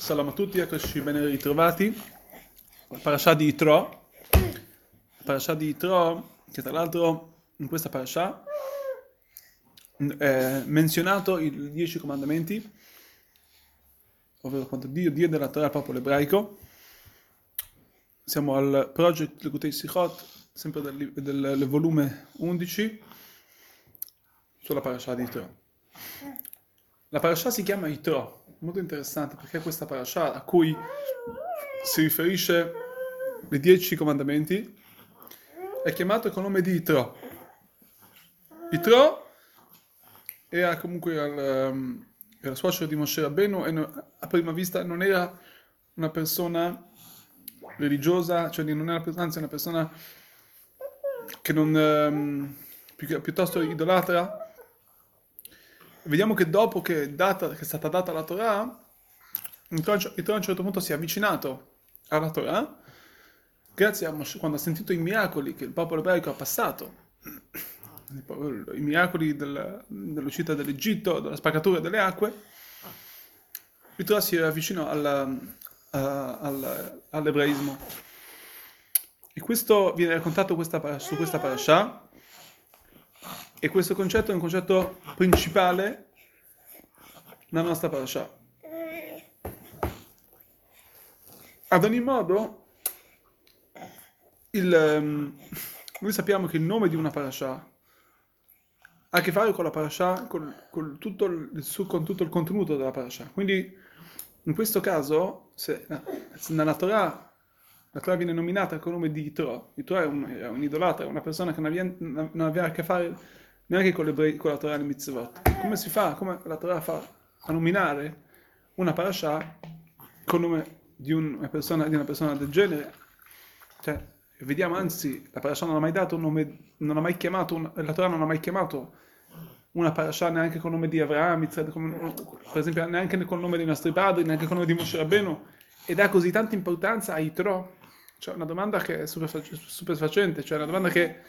Salam a tutti, eccoci ben ritrovati. Parascià di Yitro, che tra l'altro in questa parascià è menzionato i 10 comandamenti, ovvero quando Dio diede la Torah al popolo ebraico. Siamo al Project Lekutei Sikhot, sempre del volume 11, sulla parascià di Yitro. La parascià si chiama Yitro. Molto interessante, perché questa parasha a cui si riferisce i 10 comandamenti è chiamato col nome di Yitro. Yitro era comunque era suocero di Moshe Rabbenu e a prima vista non era una persona religiosa, cioè non era, anzi, una persona che non piuttosto idolatra. Vediamo che dopo che è stata data la Torah, Yitro a un certo punto si è avvicinato alla Torah, grazie a Moshe, quando ha sentito i miracoli che il popolo ebraico ha passato, i miracoli dell'uscita dell'Egitto, della spaccatura delle acque. Yitro si avvicinò all'ebraismo. E questo viene raccontato su questa parasha. E questo concetto è un concetto principale nella nostra parasha. Ad ogni modo, noi sappiamo che il nome di una parasha ha a che fare con la parasha, con tutto il contenuto della parasha. Quindi, in questo caso, nella Torah, la Torah viene nominata col nome di Yitro. Yitro è un idolatra, è una persona che non aveva a che fare neanche con la Torah e le mitzvot. Come si fa? Come la Torah fa a nominare una parasha col nome di una persona del genere? Cioè, vediamo, anzi, la parasha non ha mai dato un nome, la Torah non ha mai chiamato una parasha neanche col nome di Avraham, per esempio, neanche col nome dei nostri padri, neanche col nome di Moshe Rabbenu, e dà così tanta importanza a Yitro. Cioè, una domanda che è superfacente, cioè una domanda che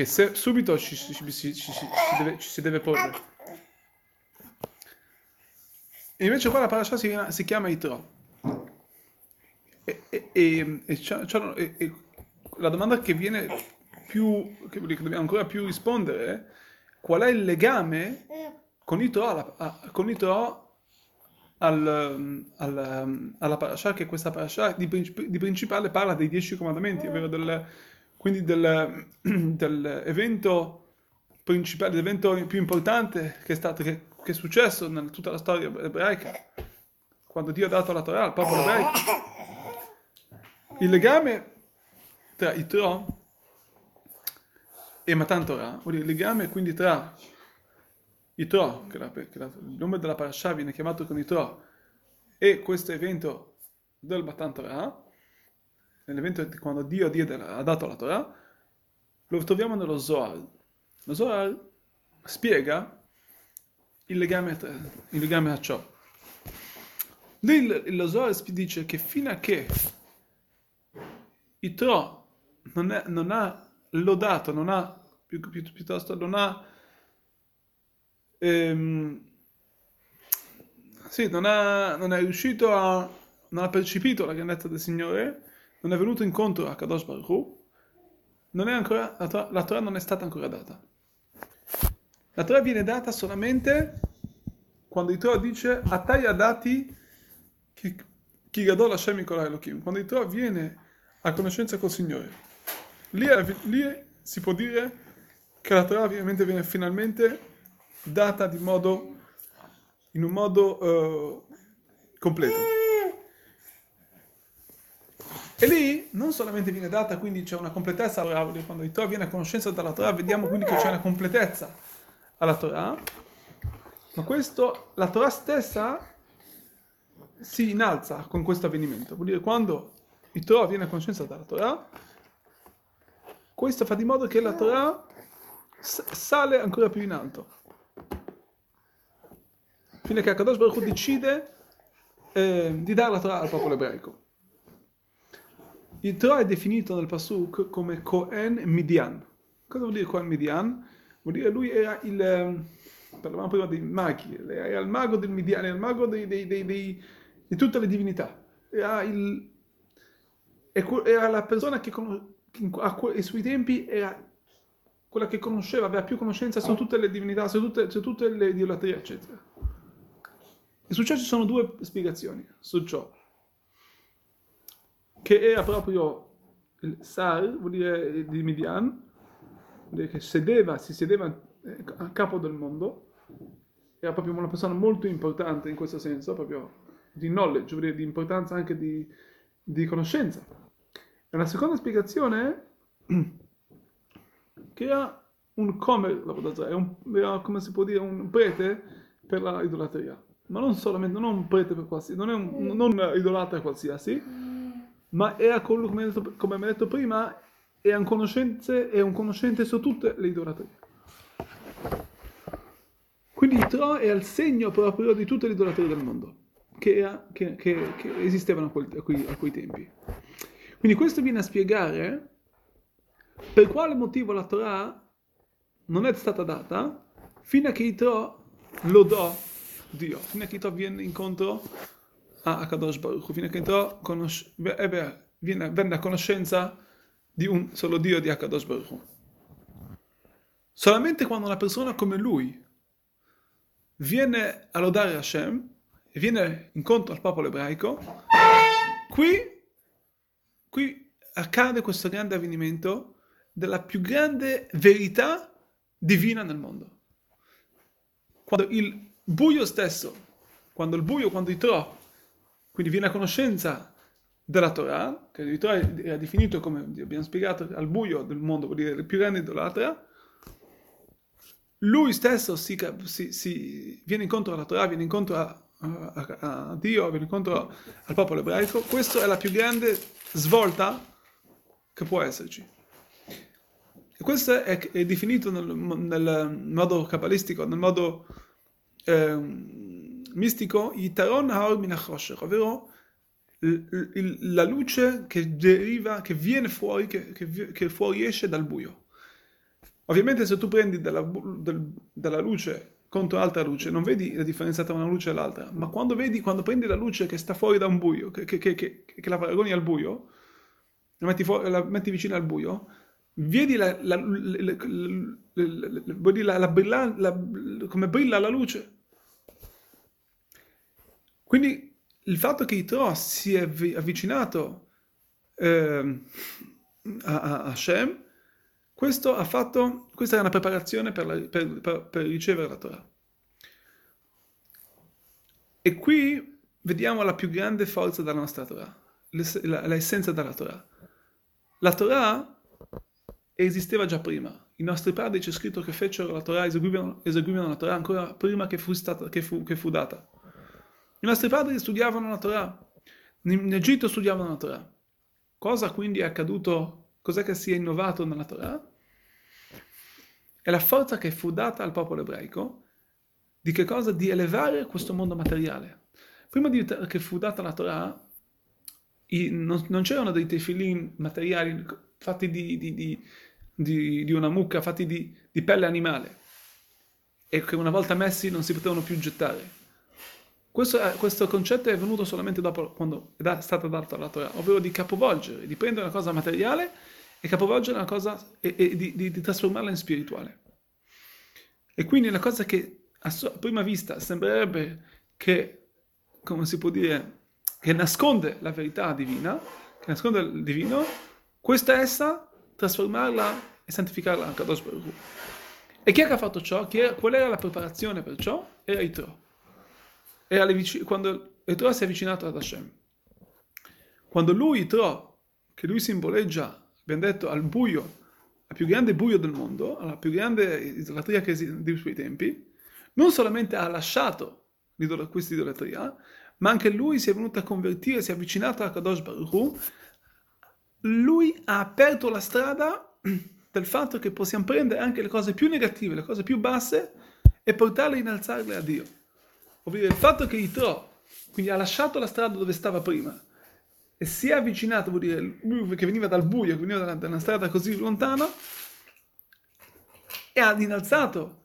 subito ci si deve porre. E invece qua la parasha si chiama Yitro. E la domanda che dobbiamo ancora più rispondere è: qual è il legame con Yitro alla parasha, che questa parasha di principale parla dei 10 comandamenti, ovvero dell'evento principale, l'evento più importante che è successo in tutta la storia ebraica, quando Dio ha dato la Torah al popolo ebraico. Il legame tra Yitro e Matan Torah, il legame quindi tra Yitro, che il nome della parasha viene chiamato con Yitro, e questo evento del Matan Torah, l'evento di quando Dio ha dato la Torah, lo troviamo nello Zohar. Lo Zohar spiega il legame a ciò. Lo Zohar dice che fino a che Yitro non ha lodato, non ha percepito la grandezza del Signore, non è venuto incontro a Kadosh Baruch Hu, la Torah non è stata ancora data. La Torah viene data solamente quando Yitro dice Ataya dati chi gadol Hashem kol Elohim. Quando Yitro viene a conoscenza col Signore, lì si può dire che la Torah viene finalmente data in un modo completo. E lì non solamente viene data, quindi c'è una completezza alla Torah. Quando Yitro viene a conoscenza della Torah, vediamo quindi che c'è una completezza alla Torah, ma la Torah stessa si innalza con questo avvenimento. Vuol dire, quando Yitro viene a conoscenza della Torah, questo fa di modo che la Torah sale ancora più in alto, fino a che Kadosh Baruch Hu decide di dare la Torah al popolo ebraico. Yitro è definito nel Pasuk come Kohen Midian. Cosa vuol dire Kohen Midian? Vuol dire lui era parlavamo prima dei maghi, era il mago del Midian, era il mago di tutte le divinità, era la persona che ai suoi tempi era quella che conosceva, aveva più conoscenza su tutte le divinità, su tutte le idolatrie, eccetera. E su ciò ci sono due spiegazioni, su ciò, che era proprio il Sar, vuol dire di Midian, che si sedeva a capo del mondo, era proprio una persona molto importante in questo senso, proprio di knowledge, vuol dire di importanza anche di conoscenza. E la seconda spiegazione che era un comer, era come si può dire un prete per la idolatria, ma non solamente, non un prete per qualsiasi, non un idolatra qualsiasi, ma era colui, come abbiamo detto prima, è un conoscente su tutte le idolatrie. Quindi Yitro è il segno proprio di tutte le idolatrie del mondo che esistevano a quei tempi. Quindi questo viene a spiegare per quale motivo la Torah non è stata data fino a che Yitro lodò Dio, fino a che Yitro viene incontro a Kadosh Baruch Hu, fino a che Yitro venne a conoscenza di un solo Dio, di Kadosh Baruch Hu. Solamente quando una persona come lui viene a lodare Hashem e viene incontro al popolo ebraico, qui accade questo grande avvenimento della più grande verità divina nel mondo. Quando Yitro, quindi viene a conoscenza della Torah, che Yitro era definito, come abbiamo spiegato, al buio del mondo, vuol dire il più grande idolatra, lui stesso si viene incontro alla Torah, viene incontro a Dio, viene incontro al popolo ebraico. Questa è la più grande svolta che può esserci. E questo è definito nel modo cabalistico, nel modo mistico, Yitaron Haor Min HaChoshek, ovvero la luce che deriva, che viene fuori, che fuoriesce dal buio. Ovviamente se tu prendi dalla luce contro altra luce, non vedi la differenza tra una luce e l'altra, ma quando prendi la luce che sta fuori da un buio, che la paragoni al buio, la metti vicino al buio, vedi come brilla la luce. Quindi il fatto che Yitro si è avvicinato a Hashem, questa era una preparazione per ricevere la Torah. E qui vediamo la più grande forza della nostra Torah, l'essenza della Torah. La Torah esisteva già prima. I nostri padri, c'è scritto che fecero la Torah, eseguivano la Torah ancora prima che fu data. I nostri padri studiavano la Torah, in Egitto studiavano la Torah. Cosa quindi è accaduto? Cos'è che si è innovato nella Torah? È la forza che fu data al popolo ebraico di che cosa? Di elevare questo mondo materiale. Prima che fu data la Torah, non c'erano dei tefilin materiali fatti di una mucca, fatti di pelle animale, e che una volta messi non si potevano più gettare. Questo concetto è venuto solamente dopo, quando è stata data la Torah, ovvero di capovolgere, di prendere una cosa materiale e capovolgere una cosa e di trasformarla in spirituale. E quindi una cosa che a prima vista sembrerebbe che, come si può dire, che nasconde la verità divina, che nasconde il divino, questa è essa, trasformarla e santificarla a Kadosh Baruch Hu. E chi è che ha fatto ciò? Qual era la preparazione per ciò? Era Yitro. Quando Yitro si è avvicinato ad Hashem, quando lui, Yitro, che lui simboleggia, abbiamo detto, al buio, al più grande buio del mondo, alla più grande idolatria che esiste dei suoi tempi, non solamente ha lasciato questa idolatria, ma anche lui si è venuto a convertire, si è avvicinato a Kadosh Baruch Hu. Lui ha aperto la strada del fatto che possiamo prendere anche le cose più negative, le cose più basse, e portarle e innalzarle a Dio. Il fatto che Yitro, quindi, ha lasciato la strada dove stava prima e si è avvicinato, vuol dire lui che veniva dal buio, che veniva da una strada così lontana, e ha innalzato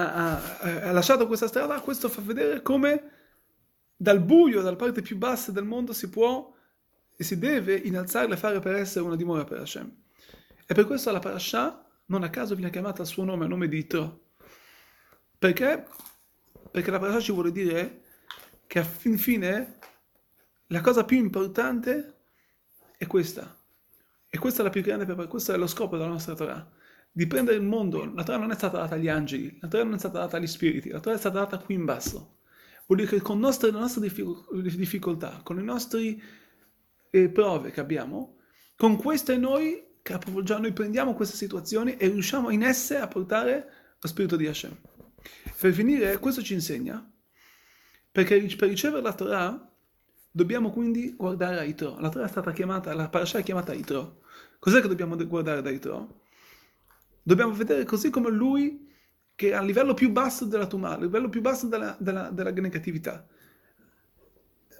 ha lasciato questa strada, questo fa vedere come dal buio, dalla parte più bassa del mondo, si può e si deve innalzarla e fare per essere una dimora per Hashem. E per questo la Parascià non a caso viene chiamata al suo nome, a nome di Yitro. Perché? Perché la Parascià ci vuole dire che a fin fine la cosa più importante è questa. E questa è la più grande, perché questo è lo scopo della nostra Torah. Di prendere il mondo. La Torah non è stata data agli angeli, la Torah non è stata data agli spiriti, la Torah è stata data qui in basso. Vuol dire che con le nostre difficoltà, con le nostre prove che abbiamo, con queste noi, che già noi prendiamo queste situazioni e riusciamo in esse a portare lo spirito di Hashem. Per finire, questo ci insegna, perché per ricevere la Torah dobbiamo quindi guardare a Yitro. La Torah è stata chiamata, la Parascià è chiamata Yitro. Cos'è che dobbiamo guardare da Yitro? Dobbiamo vedere così come lui, che a livello più basso della tumah, a livello più basso della negatività,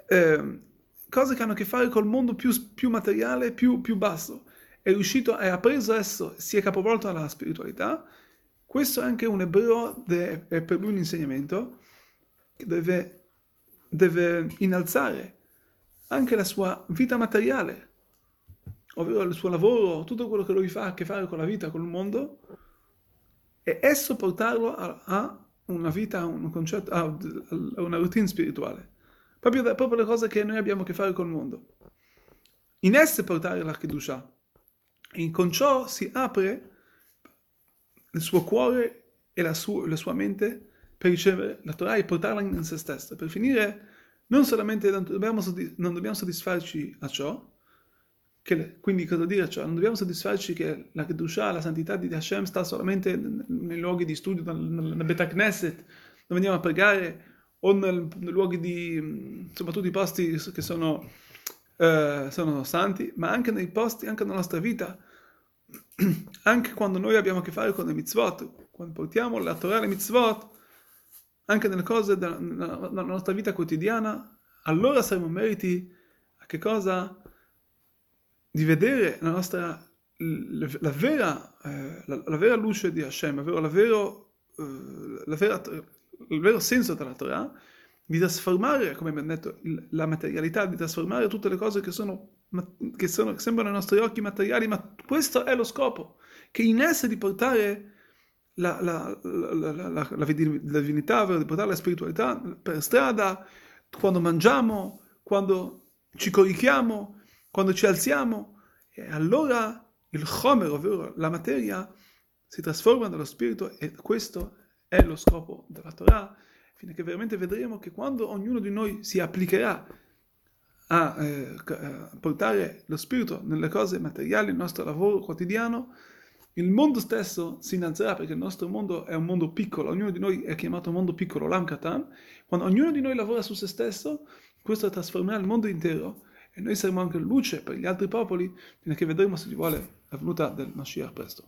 cose che hanno a che fare col mondo più materiale, più basso, è riuscito, ha preso esso, si è capovolto alla spiritualità. Questo è anche un ebreo, è per lui un insegnamento, che deve innalzare anche la sua vita materiale, ovvero il suo lavoro, tutto quello che lui fa a che fare con la vita, con il mondo, e esso portarlo a una vita, a un concetto, a una routine spirituale. Proprio le cose che noi abbiamo a che fare col mondo. In esse portare la Kedusha. E con ciò si apre il suo cuore e la sua mente per ricevere la Torah e portarla in se stessa. Per finire, non solamente non dobbiamo soddisfarci a ciò, quindi cosa dire? Cioè, non dobbiamo soddisfarci che la Kedusha, la santità di Hashem, sta solamente nei luoghi di studio, nel Betakneset, dove andiamo a pregare, o nei luoghi di, soprattutto i posti che sono santi, ma anche nei posti, anche nella nostra vita, anche quando noi abbiamo a che fare con le mitzvot, quando portiamo la Torah e le mitzvot, anche nelle cose della nostra vita quotidiana, allora saremo meriti a che cosa? Di vedere la vera luce di Hashem, ovvero il vero senso della Torah, di trasformare, come abbiamo detto, la materialità, di trasformare tutte le cose che sembrano ai nostri occhi materiali, ma questo è lo scopo, che in esse di portare la divinità, ovvero di portare la spiritualità per strada, quando mangiamo, quando ci corichiamo, quando ci alziamo, e allora il Chomer, ovvero la materia, si trasforma nello spirito, e questo è lo scopo della Torah, fino a che veramente vedremo che quando ognuno di noi si applicherà a portare lo spirito nelle cose materiali, nel nostro lavoro quotidiano, il mondo stesso si innalzerà, perché il nostro mondo è un mondo piccolo, ognuno di noi è chiamato mondo piccolo, Olam Katan. Quando ognuno di noi lavora su se stesso, questo trasformerà il mondo intero, e noi saremo anche luce per gli altri popoli, fino a che vedremo, se ci vuole, la venuta del Mashiach presto.